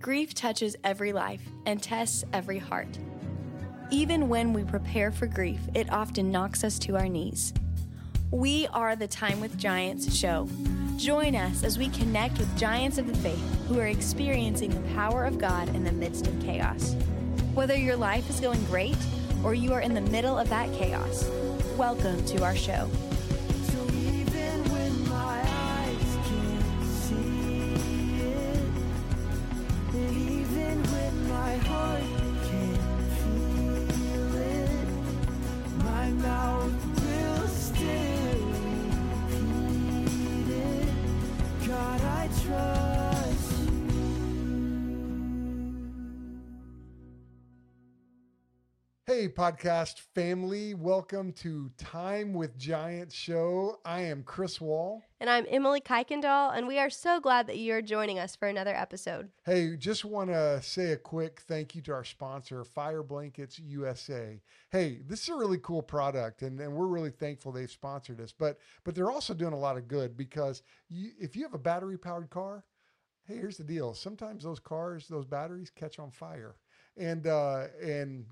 Grief touches every life and tests every heart. Even when we prepare for grief, it often knocks us to our knees. We are the Time with Giants show. Join us as we connect with giants of the faith who are experiencing the power of God in the midst of chaos. Whether your life is going great or you are in the middle of that chaos, welcome to our show. Hey, podcast family, welcome to Time with Giants show. I am Chris Wall. And I'm Emily Kuykendall, and we are so glad that you're joining us for another episode. Hey, just want to say a quick thank you to our sponsor, Fire Blankets USA. Hey, this is a really cool product, and we're really thankful they've sponsored us, but they're also doing a lot of good because if you have a battery-powered car, hey, here's the deal. Sometimes those cars, those batteries catch on fire. And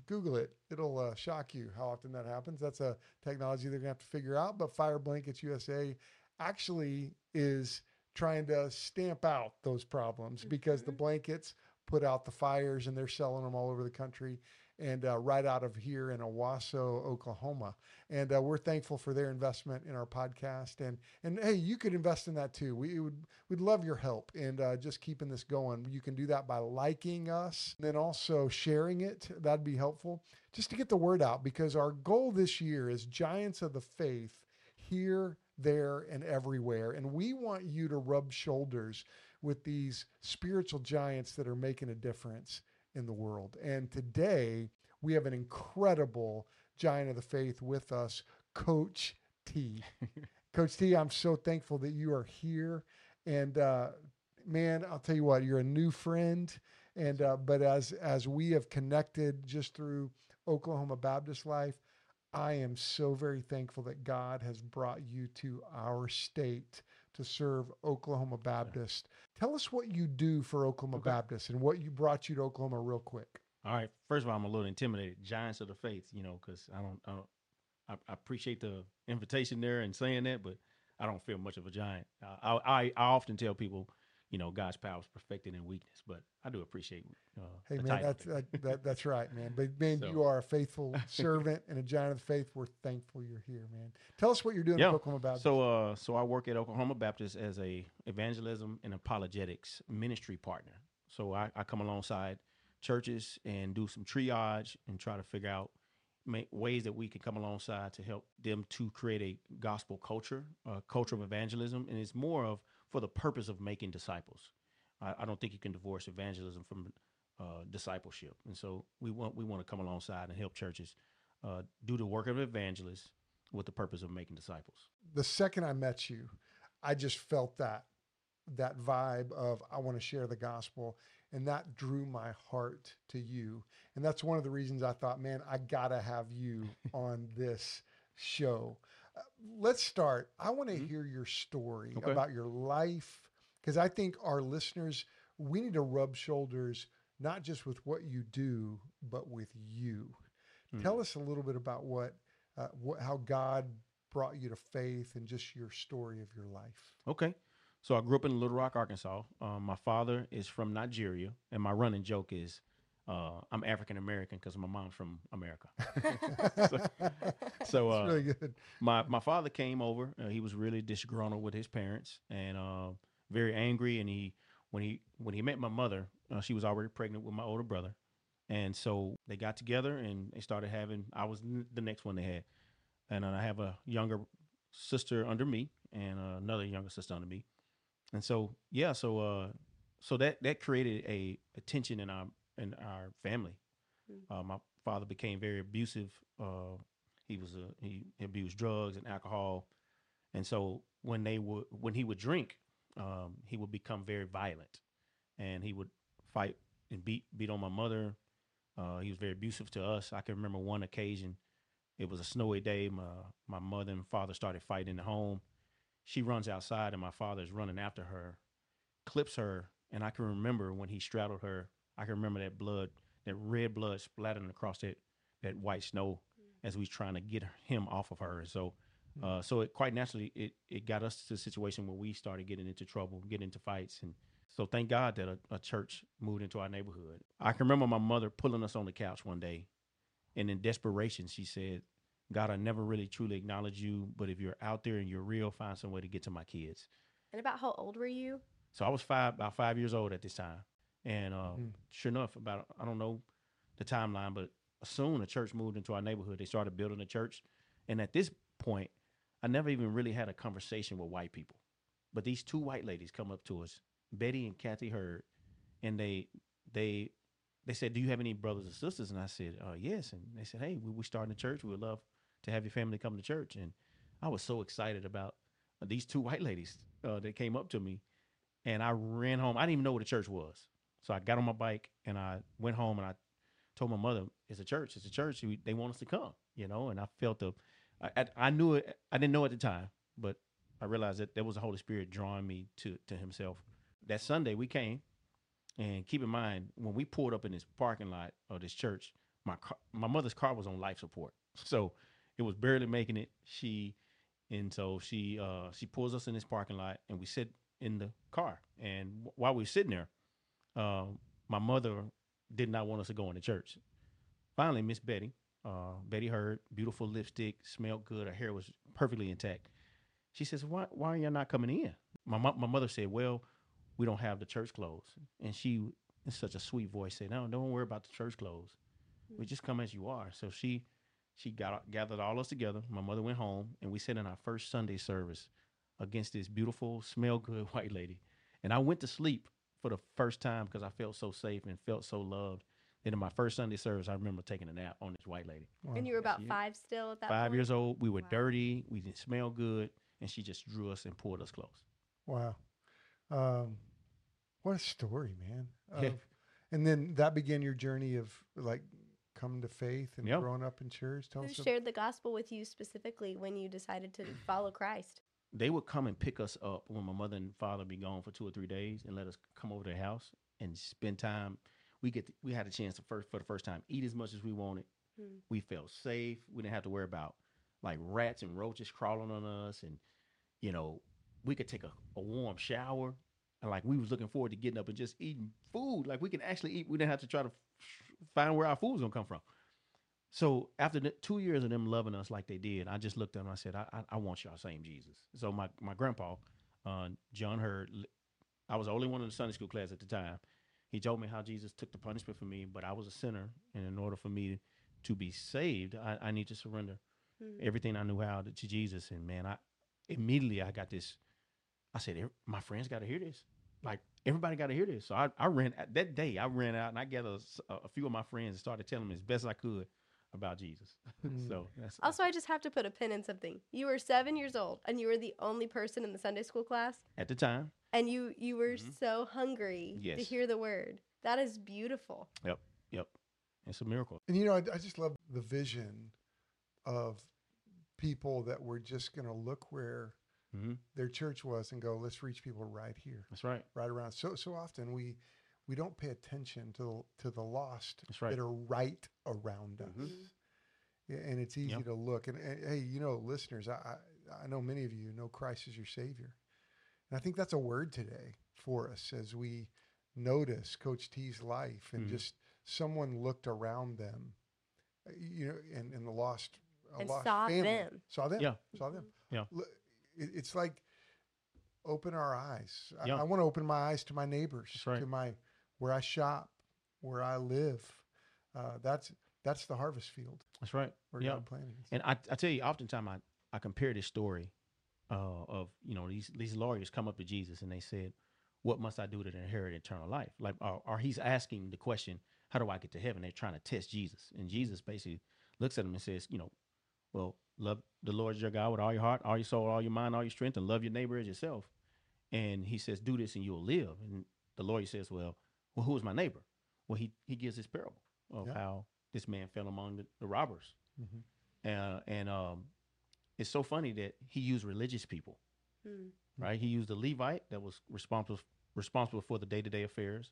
Google it. It'll shock you how often that happens. That's a technology they're going to have to figure out. But Fire Blankets USA actually is trying to stamp out those problems because the blankets put out the fires and they're selling them all over the country and right out of here in Owasso, Oklahoma. And we're thankful for their investment in our podcast. And hey, you could invest in that too. We'd love your help in just keeping this going. You can do that by liking us and then also sharing it. That'd be helpful just to get the word out because our goal this year is Giants of the Faith here, there, and everywhere. And we want you to rub shoulders with these spiritual giants that are making a difference in the world. And today we have an incredible giant of the faith with us, Coach T. Coach T, I'm so thankful that you are here. And man, I'll tell you what, you're a new friend. And but as we have connected just through Oklahoma Baptist life, I am so very thankful that God has brought you to our state to serve Oklahoma Baptist. Tell us what you do for Oklahoma Baptist and what brought you to Oklahoma real quick. All right. First of all, I'm a little intimidated. Giants of the faith, you know, because I appreciate the invitation there and saying that, but I don't feel much of a giant. I often tell people, you know, God's power is perfected in weakness, but I do appreciate hey, man, that's right, man. But man, so, you are a faithful servant and a giant of the faith. We're thankful you're here, man. Tell us what you're doing at Oklahoma Baptist. So I work at Oklahoma Baptist as a evangelism and apologetics ministry partner. So I come alongside churches and do some triage and try to figure out ways that we can come alongside to help them to create a gospel culture, a culture of evangelism, and it's more of for the purpose of making disciples. I don't think you can divorce evangelism from discipleship. And so we want to come alongside and help churches do the work of evangelists with the purpose of making disciples. The second I met you, I just felt that vibe of I want to share the gospel, and that drew my heart to you. And that's one of the reasons I thought, man, I got to have you on this show. Let's start. I want to hear your story about your life, because I think our listeners, we need to rub shoulders, not just with what you do, but with you. Mm-hmm. Tell us a little bit about how God brought you to faith and just your story of your life. Okay. So I grew up in Little Rock, Arkansas. My father is from Nigeria, and my running joke is, I'm African-American because my mom's from America. so really good. My father came over. He was really disgruntled with his parents and very angry. And when he met my mother, she was already pregnant with my older brother. And so they got together and they started having, I was the next one they had. And I have a younger sister under me and another younger sister under me. And so, yeah, so that created a tension in our family. My father became very abusive. He abused drugs and alcohol. And so when he would drink, he would become very violent, and he would fight and beat on my mother. He was very abusive to us. I can remember one occasion, it was a snowy day. My mother and father started fighting in the home. She runs outside and my father's running after her, clips her And I can remember when he straddled her, I can remember that blood, that red blood splattering across that white snow as we was trying to get him off of her. And so so it quite naturally, it got us to a situation where we started getting into trouble, getting into fights. And so thank God that a church moved into our neighborhood. I can remember my mother pulling us on the couch one day, and in desperation, she said, "God, I never really truly acknowledge you, but if you're out there and you're real, find some way to get to my kids." And about how old were you? So I was about 5 years old at this time. And sure enough, about, I don't know the timeline, but soon a church moved into our neighborhood. They started building a church. And at this point, I never even really had a conversation with white people. But these two white ladies come up to us, Betty and Kathy Hurd, and they said, "Do you have any brothers or sisters?" And I said, "Yes." And they said, "Hey, we're starting a church. We would love to have your family come to church." And I was so excited about these two white ladies that came up to me. And I ran home. I didn't even know what a church was. So I got on my bike and I went home and I told my mother, it's a church. They want us to come, you know? And I felt I knew it. I didn't know at the time, but I realized that there was the Holy Spirit drawing me to himself. That Sunday we came, and keep in mind, when we pulled up in this parking lot of this church, my mother's car was on life support. So it was barely making it. She pulls us in this parking lot, and we sit in the car. And while we were sitting there, my mother did not want us to go into church. Finally, Miss Betty, Betty Hurd, beautiful lipstick, smelled good. Her hair was perfectly intact. She says, why are y'all not coming in? My mother said, well, we don't have the church clothes. And she, in such a sweet voice, said, no, don't worry about the church clothes. We just come as you are. So she gathered all us together. My mother went home, and we sat in our first Sunday service against this beautiful, smell-good white lady. And I went to sleep for the first time because I felt so safe and felt so loved. And in my first Sunday service, I remember taking a nap on this white lady. Wow. And you were about five still at that point? 5 years old. We were dirty. We didn't smell good. And she just drew us and pulled us close. Wow. What a story, man. And then that began your journey of, like, coming to faith and growing up in church. Who shared the gospel with you specifically when you decided to follow Christ? They would come and pick us up when my mother and father be gone for 2 or 3 days and let us come over to their house and spend time. We had a chance to for the first time eat as much as we wanted. Mm. We felt safe. We didn't have to worry about, like, rats and roaches crawling on us. And, you know, we could take a warm shower. And, like, we was looking forward to getting up and just eating food. Like, we can actually eat. We didn't have to try to find where our food's going to come from. So after 2 years of them loving us like they did, I just looked at them and I said, I want y'all same Jesus. So my grandpa, John Hurd, I was the only one in the Sunday school class at the time. He told me how Jesus took the punishment for me, but I was a sinner. And in order for me to be saved, I need to surrender everything I knew how to Jesus. And, man, I immediately got this. I said, my friends got to hear this. Like, everybody got to hear this. So I ran out and I gathered a few of my friends and started telling them as best I could about Jesus. So that's also, I just have to put a pin in something. You were 7 years old and you were the only person in the Sunday school class at the time. And you were so hungry to hear the word. That is beautiful. Yep. It's a miracle. And, you know, I just love the vision of people that were just going to look where their church was and go, let's reach people right here. That's right. Right around. So often we don't pay attention to the lost that are right around us. And it's easy to look. And hey, you know, listeners, I know many of you know Christ as your Savior. And I think that's a word today for us as we notice Coach T's life and just someone looked around them, you know, and the lost, saw them. It's like, open our eyes. I want to open my eyes to my neighbors, to my, where I shop, where I live. That's the harvest field. That's right. Where God planted. And I tell you, oftentimes I compare this story of, you know, these lawyers come up to Jesus and they said, what must I do to inherit eternal life? Like, or he's asking the question, how do I get to heaven? They're trying to test Jesus. And Jesus basically looks at him and says, you know, well, love the Lord your God with all your heart, all your soul, all your mind, all your strength, and love your neighbor as yourself. And he says, do this and you'll live. And the lawyer says, well, who is my neighbor? Well, he gives this parable of how this man fell among the robbers. It's so funny that he used religious people, right? He used the Levite that was responsible responsible for the day-to-day affairs.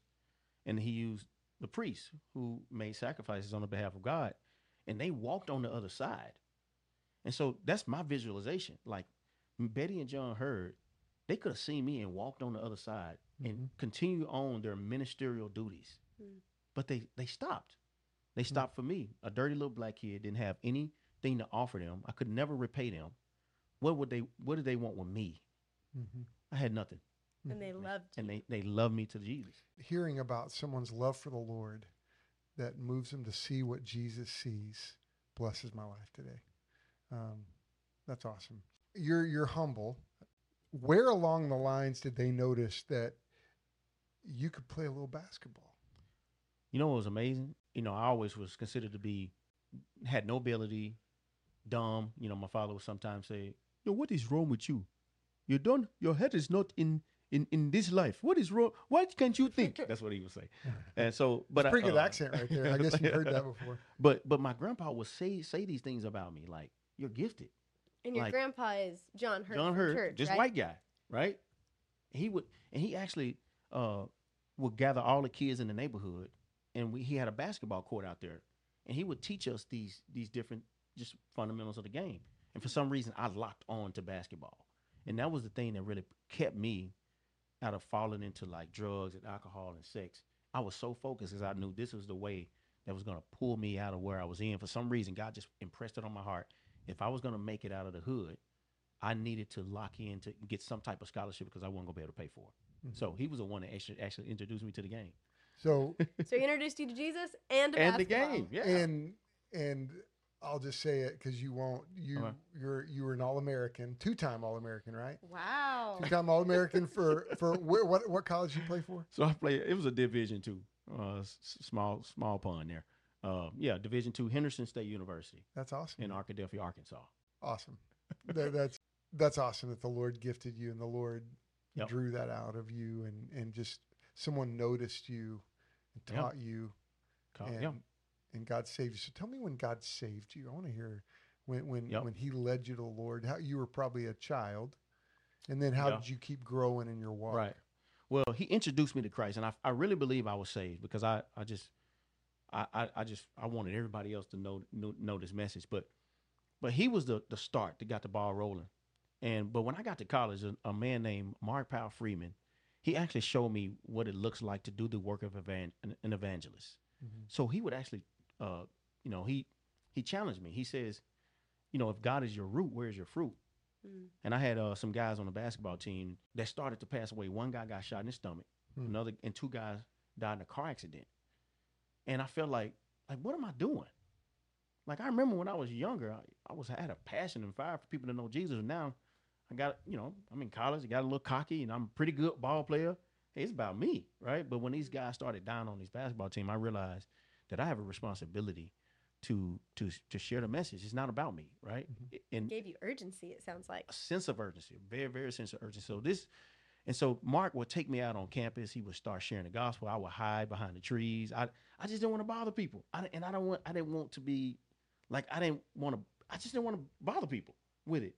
And he used the priests who made sacrifices on the behalf of God, and they walked on the other side. And so that's my visualization. Like Betty and John Hurd, they could have seen me and walked on the other side and continue on their ministerial duties. But they stopped. They stopped for me. A dirty little black kid, didn't have anything to offer them. I could never repay them. What did they want with me? I had nothing. And they loved you. And they loved me to Jesus. Hearing about someone's love for the Lord that moves them to see what Jesus sees blesses my life today. That's awesome. You're humble. Where along the lines did they notice that you could play a little basketball? You know what was amazing? You know, I always was considered to be, had no ability, dumb. You know, my father would sometimes say, "Yo, what is wrong with you? You don't, your head is not in this life. What is wrong? Why can't you think?" That's what he would say. And so, but it's pretty good accent right there. I guess you've heard that before. But my grandpa would say these things about me, like, "You're gifted." And your grandpa is John Hurd. John Hurd, just white guy, right? He actually would gather all the kids in the neighborhood, and he had a basketball court out there, and he would teach us these different just fundamentals of the game. And for some reason, I locked on to basketball. And that was the thing that really kept me out of falling into like drugs and alcohol and sex. I was so focused because I knew this was the way that was going to pull me out of where I was in. For some reason, God just impressed it on my heart. If I was going to make it out of the hood, I needed to lock in to get some type of scholarship because I wasn't going to be able to pay for it. So he was the one that actually introduced me to the game. So he introduced you to Jesus and the game. Yeah. And I'll just say it because you won't. You were an All-American, two-time All-American, right? Wow. Two-time All-American for what college did you play for? So I played. It was a Division II, small pun there. Division II, Henderson State University. That's awesome. In Arkadelphia, Arkansas. Awesome. that's awesome that the Lord gifted you and the Lord drew that out of you and just someone noticed you and taught you. And God saved you. So tell me when God saved you. I want to hear when he led you to the Lord, how you were probably a child, and then how did you keep growing in your walk? Right. Well, he introduced me to Christ, and I really believe I was saved because I wanted everybody else to know this message. But he was the start that got the ball rolling. But when I got to college, a man named Mark Powell Freeman, he actually showed me what it looks like to do the work of an evangelist. So he would actually he challenged me. He says, if God is your root, where's your fruit? And I had some guys on the basketball team that started to pass away. One guy got shot in his stomach, another and two guys died in a car accident. And I felt like what am I doing? Like, I remember when I was younger, I had a passion and fire for people to know Jesus. And now I got, I'm in college, I got a little cocky, and I'm a pretty good ball player. Hey, it's about me, right? But when these guys started dying on this basketball team, I realized that I have a responsibility to share the message. It's not about me, right? And gave you urgency, it sounds like. A sense of urgency, a very, very sense of urgency. So Mark would take me out on campus. He would start sharing the gospel. I would hide behind the trees. I just didn't want to bother people. I just didn't want to bother people with it.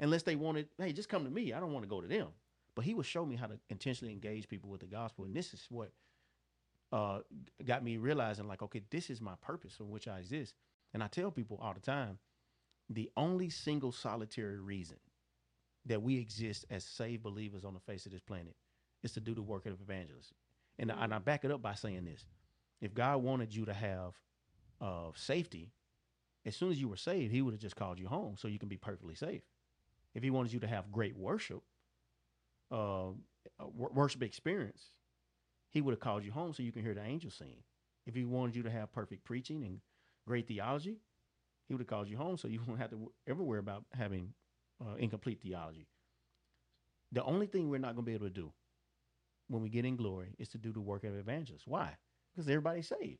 Unless they wanted, hey, just come to me. I don't want to go to them. But he would show me how to intentionally engage people with the gospel. And this is what got me realizing, like, okay, this is my purpose for which I exist. And I tell people all the time, the only single solitary reason that we exist as saved believers on the face of this planet is to do the work of evangelism. And I back it up by saying this. If God wanted you to have safety, as soon as you were saved, he would have just called you home so you can be perfectly safe. If he wanted you to have great worship, worship experience, he would have called you home so you can hear the angels sing. If he wanted you to have perfect preaching and great theology, he would have called you home so you won't have to ever worry about having incomplete theology. The only thing we're not going to be able to do when we get in glory is to do the work of evangelists. Why? Because everybody's saved.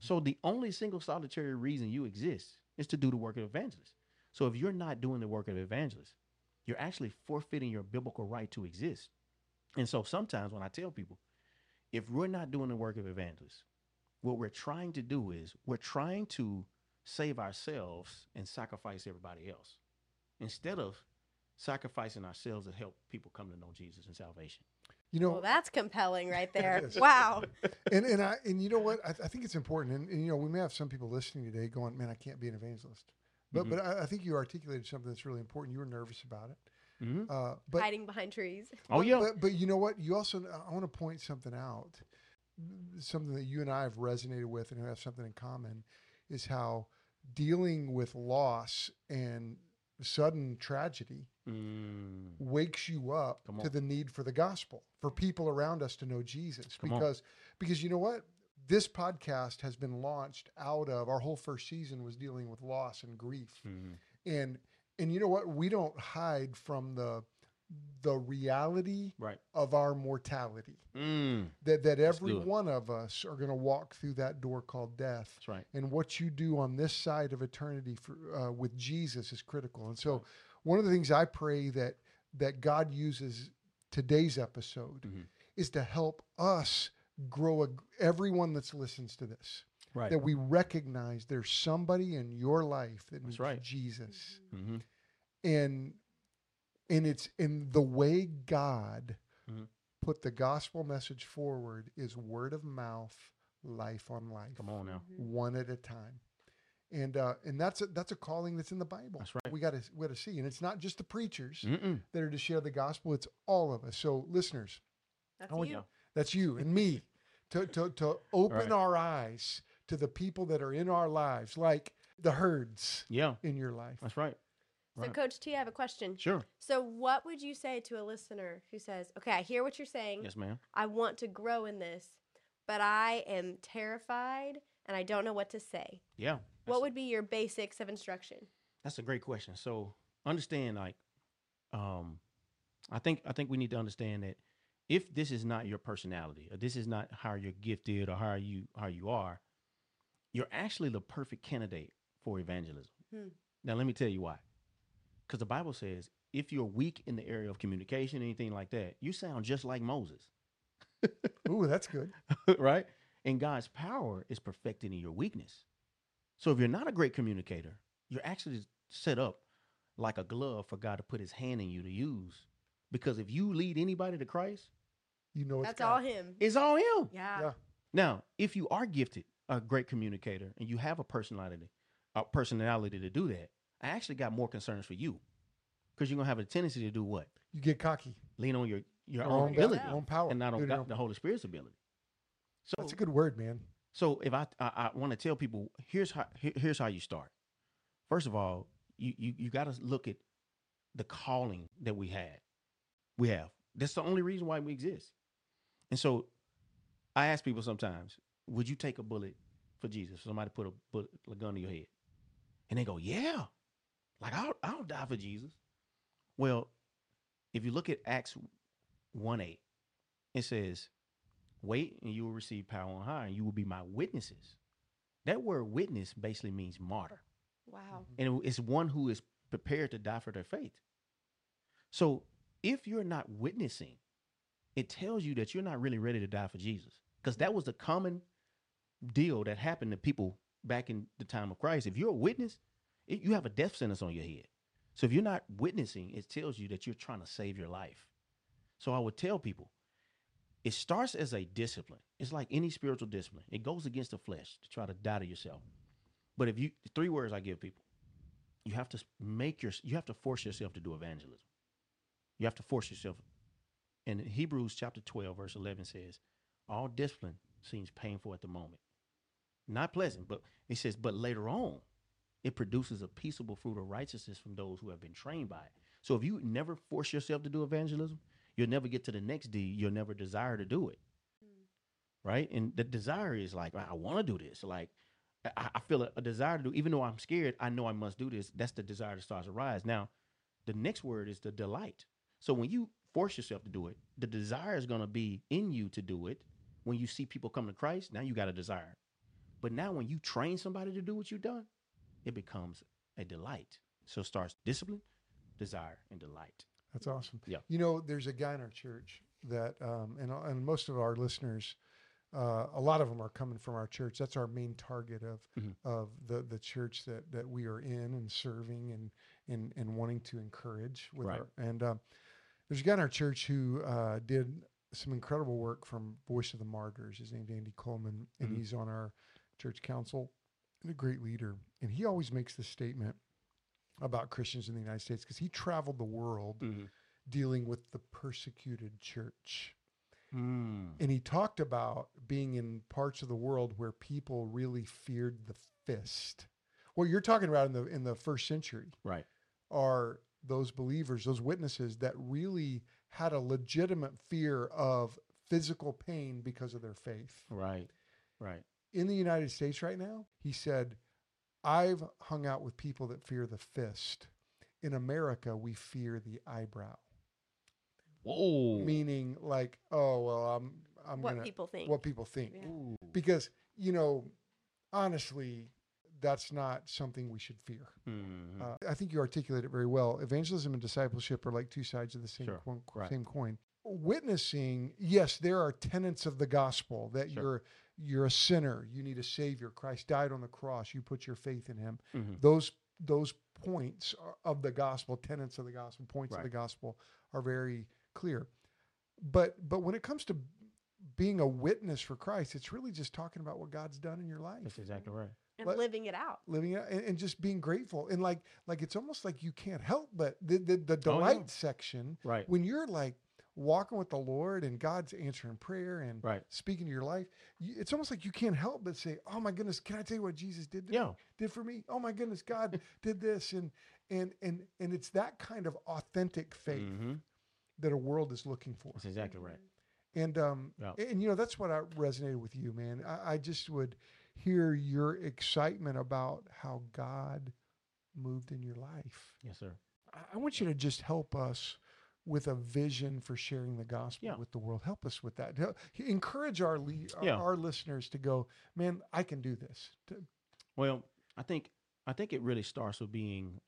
So the only single solitary reason you exist is to do the work of evangelists. So if you're not doing the work of evangelists, you're actually forfeiting your biblical right to exist. And so sometimes when I tell people, if we're not doing the work of evangelists, what we're trying to do is we're trying to save ourselves and sacrifice everybody else instead of sacrificing ourselves to help people come to know Jesus and salvation. You know, well, that's compelling right there. Wow. And you know what? I think it's important. And you know, we may have some people listening today going, man, I can't be an evangelist. But mm-hmm. but I think you articulated something that's really important. You were nervous about it. Mm-hmm. But hiding behind trees. Oh, yeah. But you know what? You also, I want to point something out. Something that you and I have resonated with and have something in common is how dealing with loss and sudden tragedy wakes you up to the need for the gospel, for people around us to know Jesus. Because you know what? This podcast has been launched out of our whole first season was dealing with loss and grief. And you know what? We don't hide from the reality of our mortality, that every one of us are going to walk through that door called death. That's right. And what you do on this side of eternity with Jesus is critical. And so one of the things I pray that God uses today's episode is to help us grow, everyone that listens to this, that we recognize there's somebody in your life that needs Jesus. And it's in the way God put the gospel message forward is word of mouth, life on life. Come on now, one at a time, and that's a calling that's in the Bible. That's right. We got to see, and it's not just the preachers that are to share the gospel. It's all of us. So listeners, that's you and me, to open our eyes to the people that are in our lives, like the Hurds in your life. That's right. So, Coach T, I have a question. Sure. So what would you say to a listener who says, okay, I hear what you're saying. Yes, ma'am. I want to grow in this, but I am terrified and I don't know what to say. Yeah. What would be your basics of instruction? That's a great question. So understand, like, I think we need to understand that if this is not your personality, or this is not how you're gifted or how you are, you're actually the perfect candidate for evangelism. Now, let me tell you why. Because the Bible says, if you're weak in the area of communication, anything like that, you sound just like Moses. Ooh, that's good. Right? And God's power is perfected in your weakness. So if you're not a great communicator, you're actually set up like a glove for God to put his hand in you to use. Because if you lead anybody to Christ, you know it's all him. It's all him. Yeah. Now, if you are gifted, a great communicator, and you have a personality to do that, I actually got more concerns for you, because you're going to have a tendency to do what? You get cocky. Lean on your own ability, own power, and not on God, the Holy Spirit's ability. So that's a good word, man. So if I want to tell people, here's how you start. First of all, you got to look at the calling that we have. That's the only reason why we exist. And so I ask people sometimes, would you take a bullet for Jesus? Somebody put a gun to your head. And they go, yeah. Like, I'll die for Jesus. Well, if you look at Acts 1:8, it says, wait, and you will receive power on high, and you will be my witnesses. That word witness basically means martyr. Wow. And it's one who is prepared to die for their faith. So if you're not witnessing, it tells you that you're not really ready to die for Jesus, because that was the common deal that happened to people back in the time of Christ. If you're a witness, you have a death sentence on your head. So if you're not witnessing, it tells you that you're trying to save your life. So I would tell people, it starts as a discipline. It's like any spiritual discipline. It goes against the flesh to try to die to yourself. But if you, 3 words I give people, you have to force yourself to do evangelism. You have to force yourself. And Hebrews chapter 12, verse 11 says, all discipline seems painful at the moment. Not pleasant, but it says, but later on, it produces a peaceable fruit of righteousness from those who have been trained by it. So if you never force yourself to do evangelism, you'll never get to the next D. You'll never desire to do it. Right? And the desire is like, I want to do this. Like, I feel a desire to do, even though I'm scared, I know I must do this. That's the desire that starts to rise. Now, the next word is the delight. So when you force yourself to do it, the desire is going to be in you to do it. When you see people come to Christ, now you got a desire. But now when you train somebody to do what you've done, it becomes a delight. So it starts discipline, desire, and delight. That's awesome. Yeah. You know, there's a guy in our church that, and most of our listeners, a lot of them are coming from our church. That's our main target of the church that we are in and serving and wanting to encourage. There's a guy in our church who did some incredible work from Voice of the Martyrs. His name's Andy Coleman, and he's on our church council and a great leader. And he always makes this statement about Christians in the United States because he traveled the world dealing with the persecuted church. And he talked about being in parts of the world where people really feared the fist. What you're talking about in the first century, right, are those believers, those witnesses that really had a legitimate fear of physical pain because of their faith. Right, right. In the United States right now, he said, I've hung out with people that fear the fist. In America, we fear the eyebrow. Whoa. Meaning like, oh, well, I'm what people think. What people think. Yeah. Because, you know, honestly, that's not something we should fear. Mm-hmm. I think you articulate it very well. Evangelism and discipleship are like two sides of the same, same coin. Witnessing, yes, there are tenets of the gospel that you're a sinner, you need a savior, Christ died on the cross, you put your faith in him. Mm-hmm. Those points of the gospel, tenets of the gospel, points of the gospel are very clear. But when it comes to being a witness for Christ, it's really just talking about what God's done in your life. That's exactly right. And living it out, and just being grateful, and like it's almost like you can't help but the delight section, right? When you're like walking with the Lord and God's answering prayer and speaking to your life, it's almost like you can't help but say, "Oh my goodness, can I tell you what Jesus did for me? Oh my goodness, God did this," and it's that kind of authentic faith that a world is looking for. That's exactly right. And and you know that's what I resonated with you, man. I just would hear your excitement about how God moved in your life. Yes, sir. I want you to just help us with a vision for sharing the gospel with the world. Help us with that. Encourage our listeners to go, man, I can do this. Well, I think it really starts with being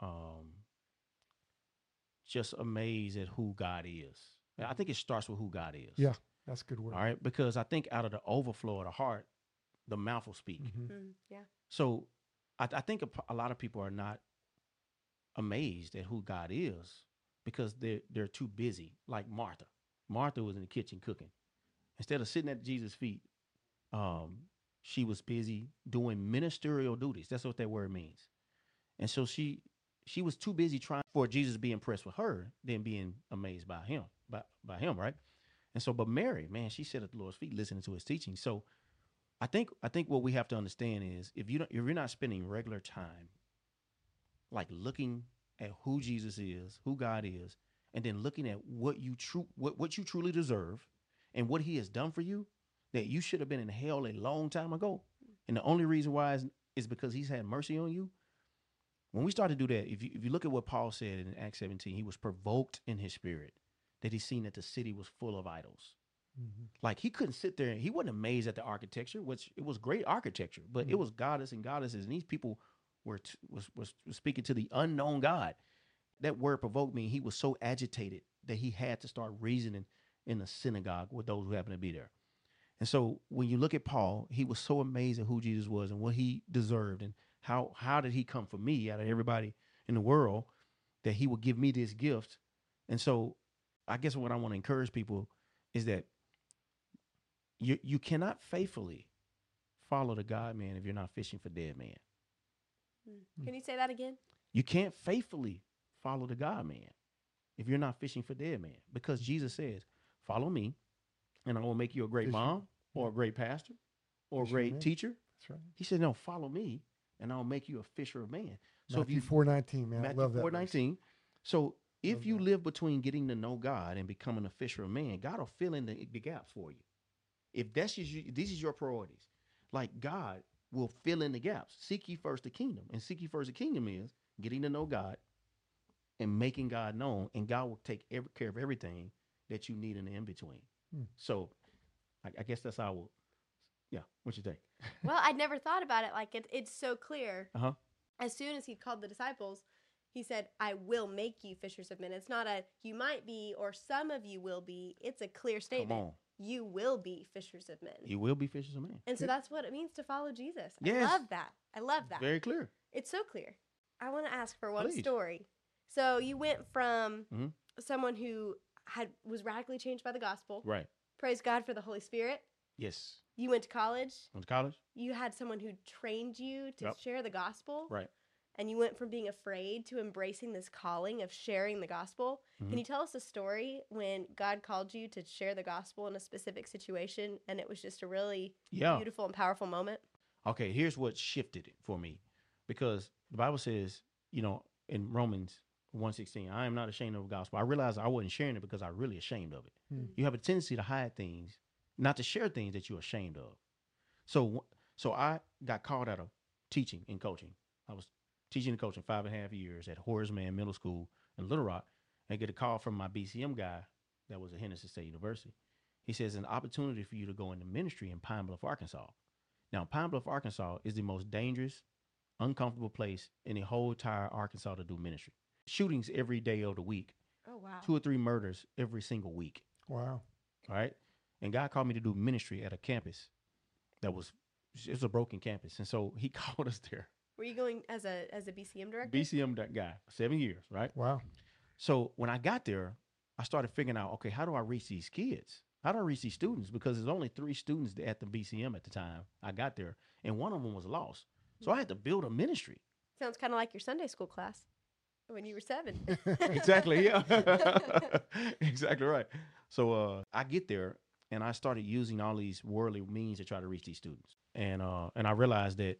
just amazed at who God is. I think it starts with who God is. Yeah, that's good word. All right, because I think out of the overflow of the heart, the mouth will speak. Yeah. So I think a lot of people are not amazed at who God is because they're too busy. Like Martha. Martha was in the kitchen cooking. Instead of sitting at Jesus' feet, she was busy doing ministerial duties. That's what that word means. And so she was too busy trying for Jesus to be impressed with her than being amazed by him, right? And so, but Mary, man, she sat at the Lord's feet listening to his teaching. So I think what we have to understand is if you're not spending regular time, like looking at who Jesus is, who God is, and then looking at what you truly deserve and what he has done for you, that you should have been in hell a long time ago. And the only reason why is because he's had mercy on you. When we start to do that, if you look at what Paul said in Acts 17, he was provoked in his spirit that he seen that the city was full of idols. Like he couldn't sit there and he wasn't amazed at the architecture, which it was great architecture, but it was goddess and goddesses. And these people were speaking to the unknown God. That word provoked me. He was so agitated that he had to start reasoning in the synagogue with those who happened to be there. And so when you look at Paul, he was so amazed at who Jesus was and what he deserved and how did he come for me out of everybody in the world that he would give me this gift. And so I guess what I want to encourage people is that you cannot faithfully follow the God man if you're not fishing for dead man. Can you say that again? You can't faithfully follow the God man if you're not fishing for dead man, because Jesus says, "Follow me, and I will make you a great mom or a great pastor or a great teacher." That's right. He said, "No, follow me, and I'll make you a fisher of man." So Matthew 4:19, man, Matthew I love that. 4:19. So if you live between getting to know God and becoming a fisher of man, God will fill in the gaps for you. If this is your priorities, like God will fill in the gaps. Seek ye first the kingdom. And seek ye first the kingdom is getting to know God and making God known. And God will take care of everything that you need in the in-between. So I guess that's how I will. Yeah. What you think? Well, I'd never thought about it. Like it's so clear. Uh-huh. As soon as he called the disciples, he said, "I will make you fishers of men." It's not a "you might be" or "some of you will be." It's a clear statement. Come on. You will be fishers of men. You will be fishers of men. And so that's what it means to follow Jesus. Yes. I love that. I love that. Very clear. It's so clear. I want to ask for one story. So you went from someone who was radically changed by the gospel, right, Praise God for the Holy Spirit. Yes. You went to college. Went to college. You had someone who trained you to share the gospel. Right. And you went from being afraid to embracing this calling of sharing the gospel. Mm-hmm. Can you tell us a story when God called you to share the gospel in a specific situation, and it was just a really beautiful and powerful moment? Okay, here's what shifted it for me, because the Bible says, you know, in Romans 1:16, I am not ashamed of the gospel. I realized I wasn't sharing it because I was really ashamed of it. Mm-hmm. You have a tendency to hide things, not to share things that you're ashamed of. So I got called out of teaching and coaching. I was teaching and coaching 5.5 years at Horace Mann Middle School in Little Rock, and get a call from my BCM guy that was at Henderson State University. He says, an opportunity for you to go into ministry in Pine Bluff, Arkansas. Now, Pine Bluff, Arkansas is the most dangerous, uncomfortable place in the whole entire Arkansas to do ministry. Shootings every day of the week. Oh, wow. 2 or 3 murders every single week. Wow. All right. And God called me to do ministry at a campus that was, it was a broken campus. And so he called us there. Were you going as a BCM director? BCM guy, 7 years, right? Wow. So when I got there, I started figuring out, okay, how do I reach these kids? How do I reach these students? Because there's only 3 students at the BCM at the time I got there, and one of them was lost. So I had to build a ministry. Sounds kind of like your Sunday school class when you were 7. Exactly, yeah. Exactly right. So I get there, and I started using all these worldly means to try to reach these students. And I realized that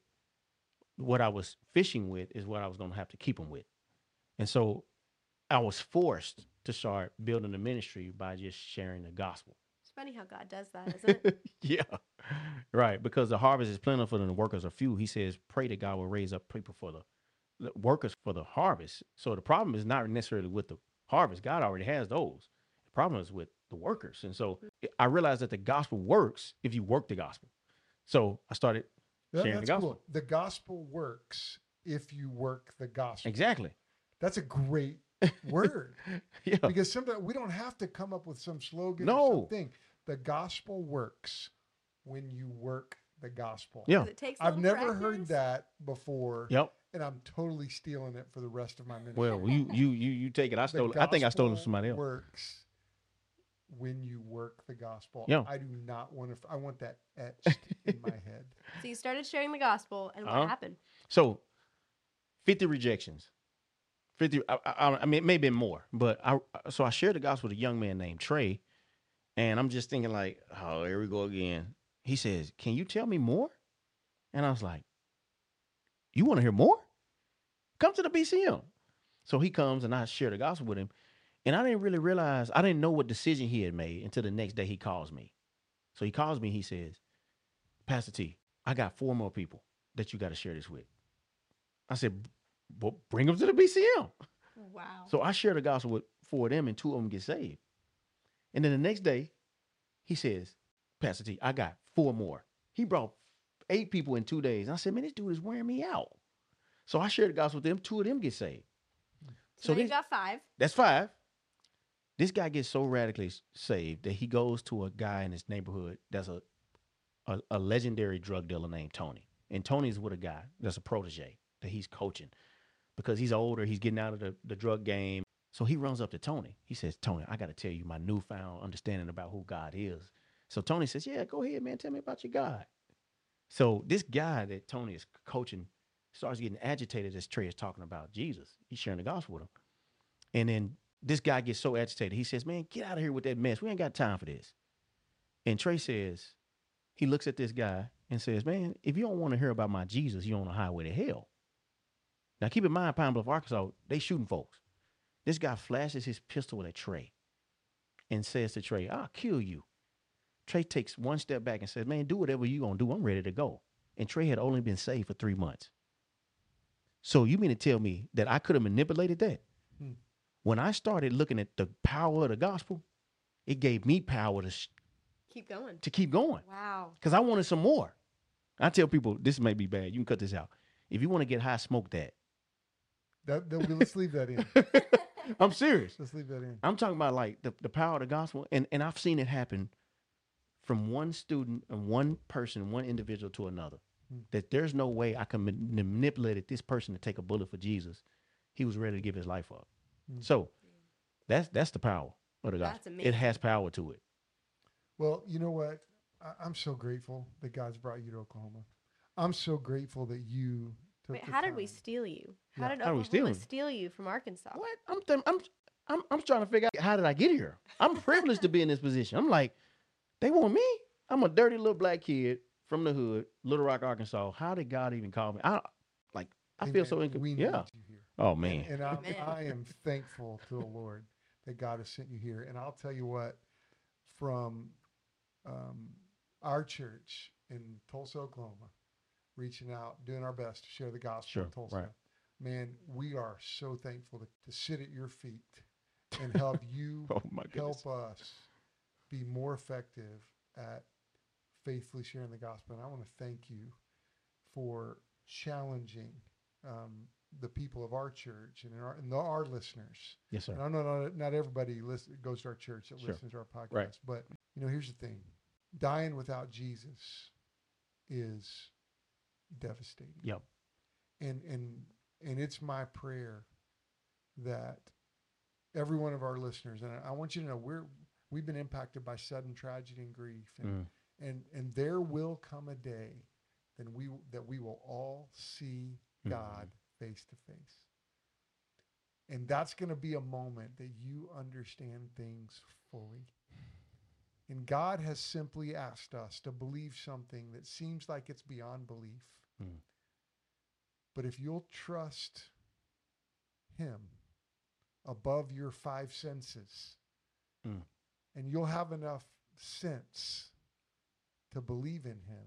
what I was fishing with is what I was going to have to keep them with. And so I was forced to start building the ministry by just sharing the gospel. It's funny how God does that, isn't it? Yeah, right. Because the harvest is plentiful and the workers are few. He says, pray that God will raise up people for the workers for the harvest. So the problem is not necessarily with the harvest. God already has those. The problem is with the workers. And so I realized that the gospel works if you work the gospel. So I started sharing the gospel. Cool. The gospel works if you work the gospel. Exactly. That's a great word. Yeah. Because sometimes we don't have to come up with some slogan or something. The gospel works when you work the gospel. Yeah. I've never heard that before. Yep. And I'm totally stealing it for the rest of my ministry. Well, you take it. I stole it. I think I stole it from somebody else. Works when you work the gospel. Yeah. I do not want to, I want that etched in my head. So you started sharing the gospel, and what happened? So 50 rejections, 50, I mean, maybe more, but so I shared the gospel with a young man named Trey, and I'm just thinking like, oh, here we go again. He says, can you tell me more? And I was like, you want to hear more? Come to the BCM. So he comes, and I share the gospel with him. And I didn't really realize, I didn't know what decision he had made until the next day he calls me. So he calls me, he says, Pastor T, I got 4 more people that you got to share this with. I said, well, bring them to the BCM. Wow. So I shared the gospel with 4 of them, and 2 of them get saved. And then the next day he says, Pastor T, I got 4 more. He brought 8 people in 2 days. And I said, man, this dude is wearing me out. So I shared the gospel with them, 2 of them get saved. So you got 5. That's 5. This guy gets so radically saved that he goes to a guy in his neighborhood that's a legendary drug dealer named Tony. And Tony's with a guy that's a protege that he's coaching because he's older. He's getting out of the drug game. So he runs up to Tony. He says, Tony, I got to tell you my newfound understanding about who God is. So Tony says, yeah, go ahead, man. Tell me about your God. So this guy that Tony is coaching starts getting agitated as Trey is talking about Jesus. He's sharing the gospel with him. And then this guy gets so agitated. He says, man, get out of here with that mess. We ain't got time for this. And Trey says, he looks at this guy and says, man, if you don't want to hear about my Jesus, you're on the highway to hell. Now, keep in mind, Pine Bluff, Arkansas, they shooting folks. This guy flashes his pistol at Trey and says to Trey, I'll kill you. Trey takes one step back and says, man, do whatever you're going to do. I'm ready to go. And Trey had only been saved for 3 months. So you mean to tell me that I could have manipulated that? Hmm. When I started looking at the power of the gospel, it gave me power to keep going. Wow. Because I wanted some more. I tell people, this may be bad. You can cut this out. If you want to get high, smoke that. Let's leave that in. I'm serious. Let's leave that in. I'm talking about like the power of the gospel. And I've seen it happen from one student and one person, one individual to another. Hmm. That there's no way I can manipulate this person to take a bullet for Jesus. He was ready to give his life up. So that's the power of the gospel. It has power to it. Well, you know what? I'm so grateful that God's brought you to Oklahoma. I'm so grateful that you took Wait, how did we steal you? How did Oklahoma steal you from Arkansas? What? I'm trying to figure out, how did I get here? I'm privileged to be in this position. I'm like, they want me? I'm a dirty little black kid from the hood, Little Rock, Arkansas. How did God even call me? I feel so incomplete. Yeah. Oh, man. And I am thankful to the Lord that God has sent you here. And I'll tell you what, from our church in Tulsa, Oklahoma, reaching out, doing our best to share the gospel in Tulsa. Right. Man, we are so thankful to sit at your feet and help you help us be more effective at faithfully sharing the gospel. And I want to thank you for challenging the people of our church and our listeners. Yes, sir. And I know not everybody goes to our church that listens to our podcast, but you know, here's the thing. Dying without Jesus is devastating. Yep. And it's my prayer that every one of our listeners, and I want you to know, we've been impacted by sudden tragedy and grief, and there will come a day that we will all see God face to face. And that's going to be a moment that you understand things fully. And God has simply asked us to believe something that seems like it's beyond belief. Mm. But if you'll trust Him above your five senses, and you'll have enough sense to believe in Him,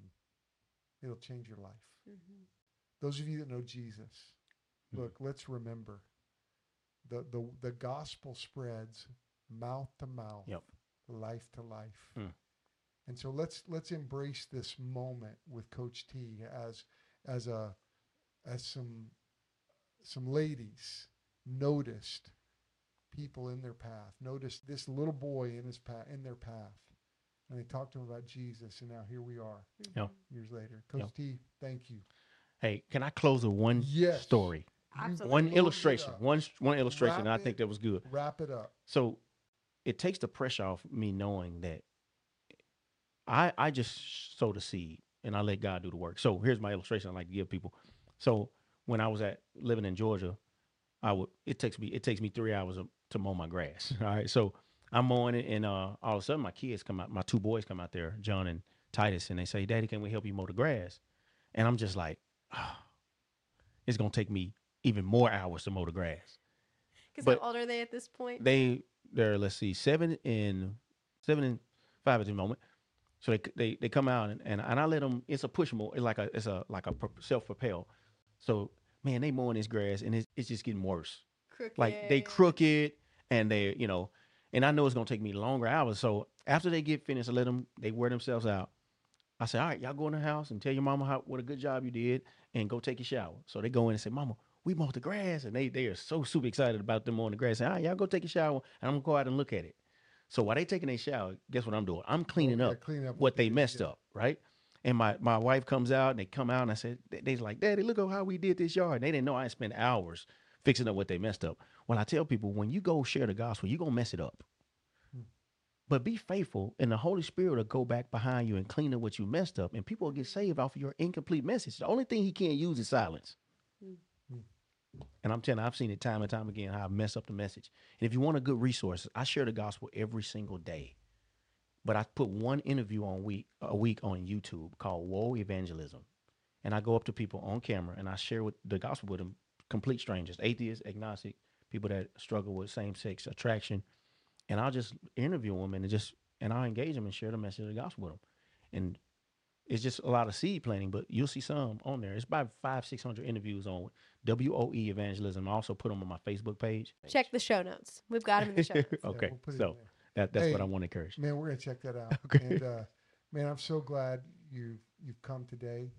it'll change your life. Mm-hmm. Those of you that know Jesus, look, let's remember the gospel spreads mouth to mouth, life to life. Mm. And so let's embrace this moment with Coach T as some ladies noticed people in their path, noticed this little boy in their path, and they talked to him about Jesus, and now here we are years later. Coach T, thank you. Hey, can I close with one story? Absolutely. One illustration. One illustration. I think that was good. Wrap it up. So it takes the pressure off me knowing that I just sow the seed and I let God do the work. So here's my illustration I like to give people. So when I was living in Georgia, it takes me 3 hours to mow my grass. All right. So I'm mowing it, and all of a sudden my kids come out, my two boys come out there, John and Titus, and they say, "Daddy, can we help you mow the grass?" And I'm just like, oh, it's going to take me even more hours to mow the grass. Because how old are they at this point? They're, let's see, 7 and 5 at the moment. So they come out, and I let them, it's a push mow. It's like a self-propel. So, man, they mowing this grass, and it's just getting worse. Crooked. Like, they crooked, and they, you know, and I know it's going to take me longer hours. So after they get finished, I let them, they wear themselves out. I said, all right, y'all go in the house and tell your mama what a good job you did, and go take a shower. So they go in and say, "Mama, we mowed the grass." And they are so super excited about them mowing the grass. Say, all right, y'all go take a shower, and I'm going to go out and look at it. So while they taking a shower, guess what I'm doing? I'm cleaning up what they messed up, right? And my wife comes out, and they come out, and I said, they's like, "Daddy, look at how we did this yard." And they didn't know I spent hours fixing up what they messed up. Well, I tell people, when you go share the gospel, you're going to mess it up. But be faithful, and the Holy Spirit will go back behind you and clean up what you messed up, and people will get saved off of your incomplete message. The only thing He can't use is silence. Mm-hmm. And I'm telling you, I've seen it time and time again how I mess up the message. And if you want a good resource, I share the gospel every single day. But I put one interview a week on YouTube called WOE Evangelism. And I go up to people on camera, and I share the gospel with them, complete strangers, atheists, agnostic, people that struggle with same-sex attraction. And I'll just interview them and I'll engage them and share the message of the gospel with them. And it's just a lot of seed planting, but you'll see some on there. It's about 500-600 interviews on WOE Evangelism. I also put them on my Facebook page. Check the show notes. We've got them in the show notes. Okay. Yeah, we'll so that's what I want to encourage. Man, we're going to check that out. Okay. And man, I'm so glad you've come today.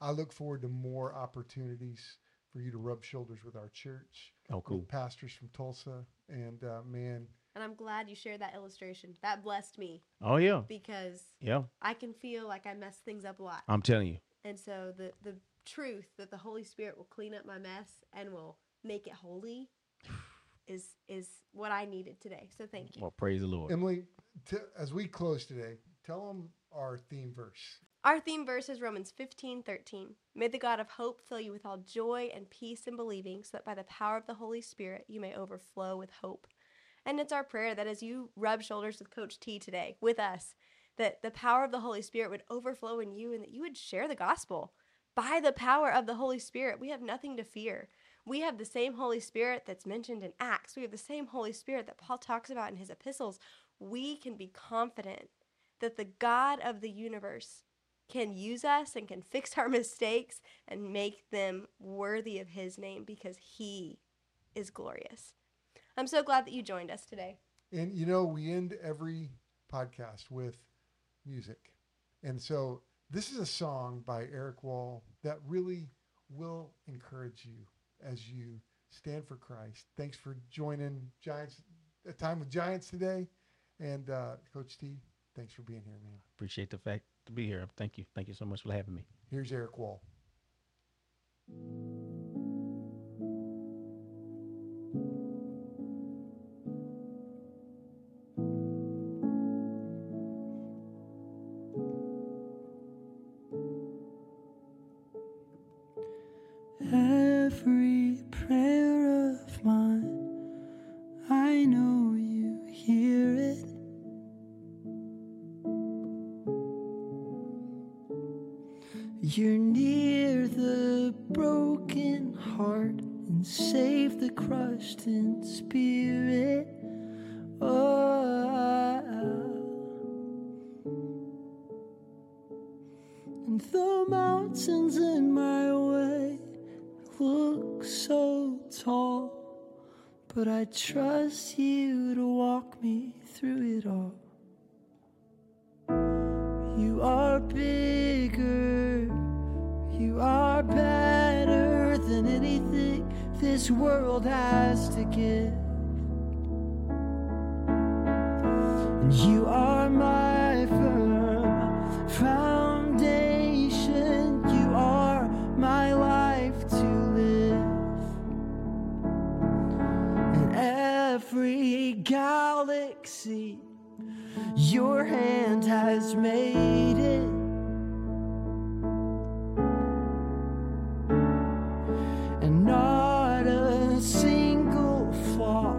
I look forward to more opportunities for you to rub shoulders with our church. Oh, cool. With pastors from Tulsa. And man, and I'm glad you shared that illustration. That blessed me. Oh, yeah. Because I can feel like I mess things up a lot. I'm telling you. And so the truth that the Holy Spirit will clean up my mess and will make it holy is what I needed today. So thank you. Well, praise the Lord. Emily, as we close today, Tell them our theme verse. Our theme verse is Romans 15:13. May the God of hope fill you with all joy and peace in believing, so that by the power of the Holy Spirit you may overflow with hope. And it's our prayer that as you rub shoulders with Coach T today, with us, that the power of the Holy Spirit would overflow in you and that you would share the gospel. By the power of the Holy Spirit, we have nothing to fear. We have the same Holy Spirit that's mentioned in Acts. We have the same Holy Spirit that Paul talks about in his epistles. We can be confident that the God of the universe can use us and can fix our mistakes and make them worthy of his name, because he is glorious. I'm so glad that you joined us today. And, you know, we end every podcast with music. And so this is a song by Eric Wall that really will encourage you as you stand for Christ. Thanks for joining Giants, a time with Giants today. And Coach T, thanks for being here, man. Appreciate the fact to be here. Thank you. Thank you so much for having me. Here's Eric Wall. You're near the broken heart and save the crushed in spirit. And the mountains in my way look so tall, but I trust you to walk me through it all. You are bigger. You are better than anything this world has to give. And you are my firm foundation. You are my life to live. In every galaxy, your hand has made it. Not a single flaw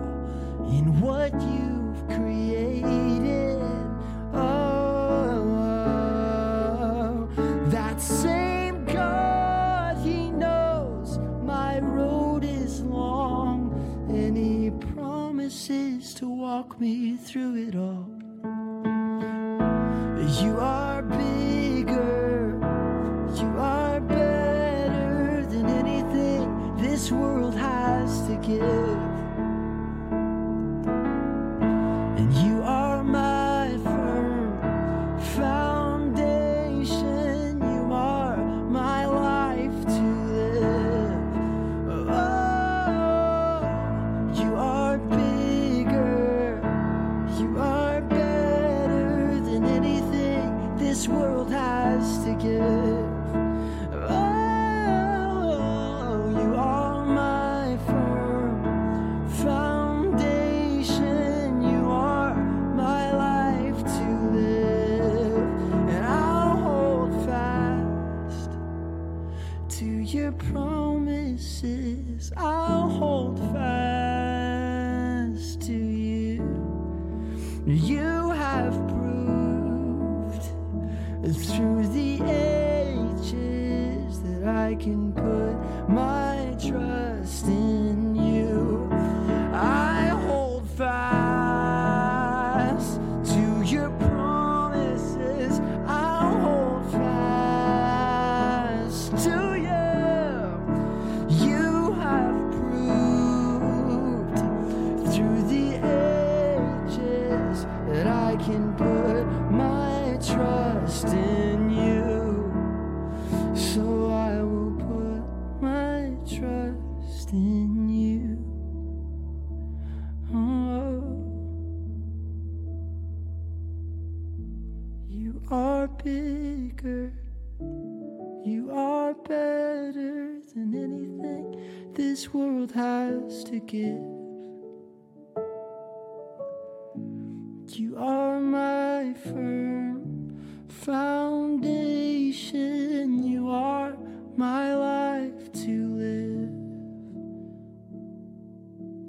in what you've created. Oh, that same God, he knows my road is long, and he promises to walk me through it all. You are bigger, you are better than anything this world has to give. And you are my firm foundation. You are my life to live. Oh, you are bigger, you are better than anything this world has to give. I'll hold fast to you. You have proved through the ages that I can put my trust in you. I hold fast to your promises. I'll hold fast to you. Bigger, you are better than anything this world has to give. You are my firm my life to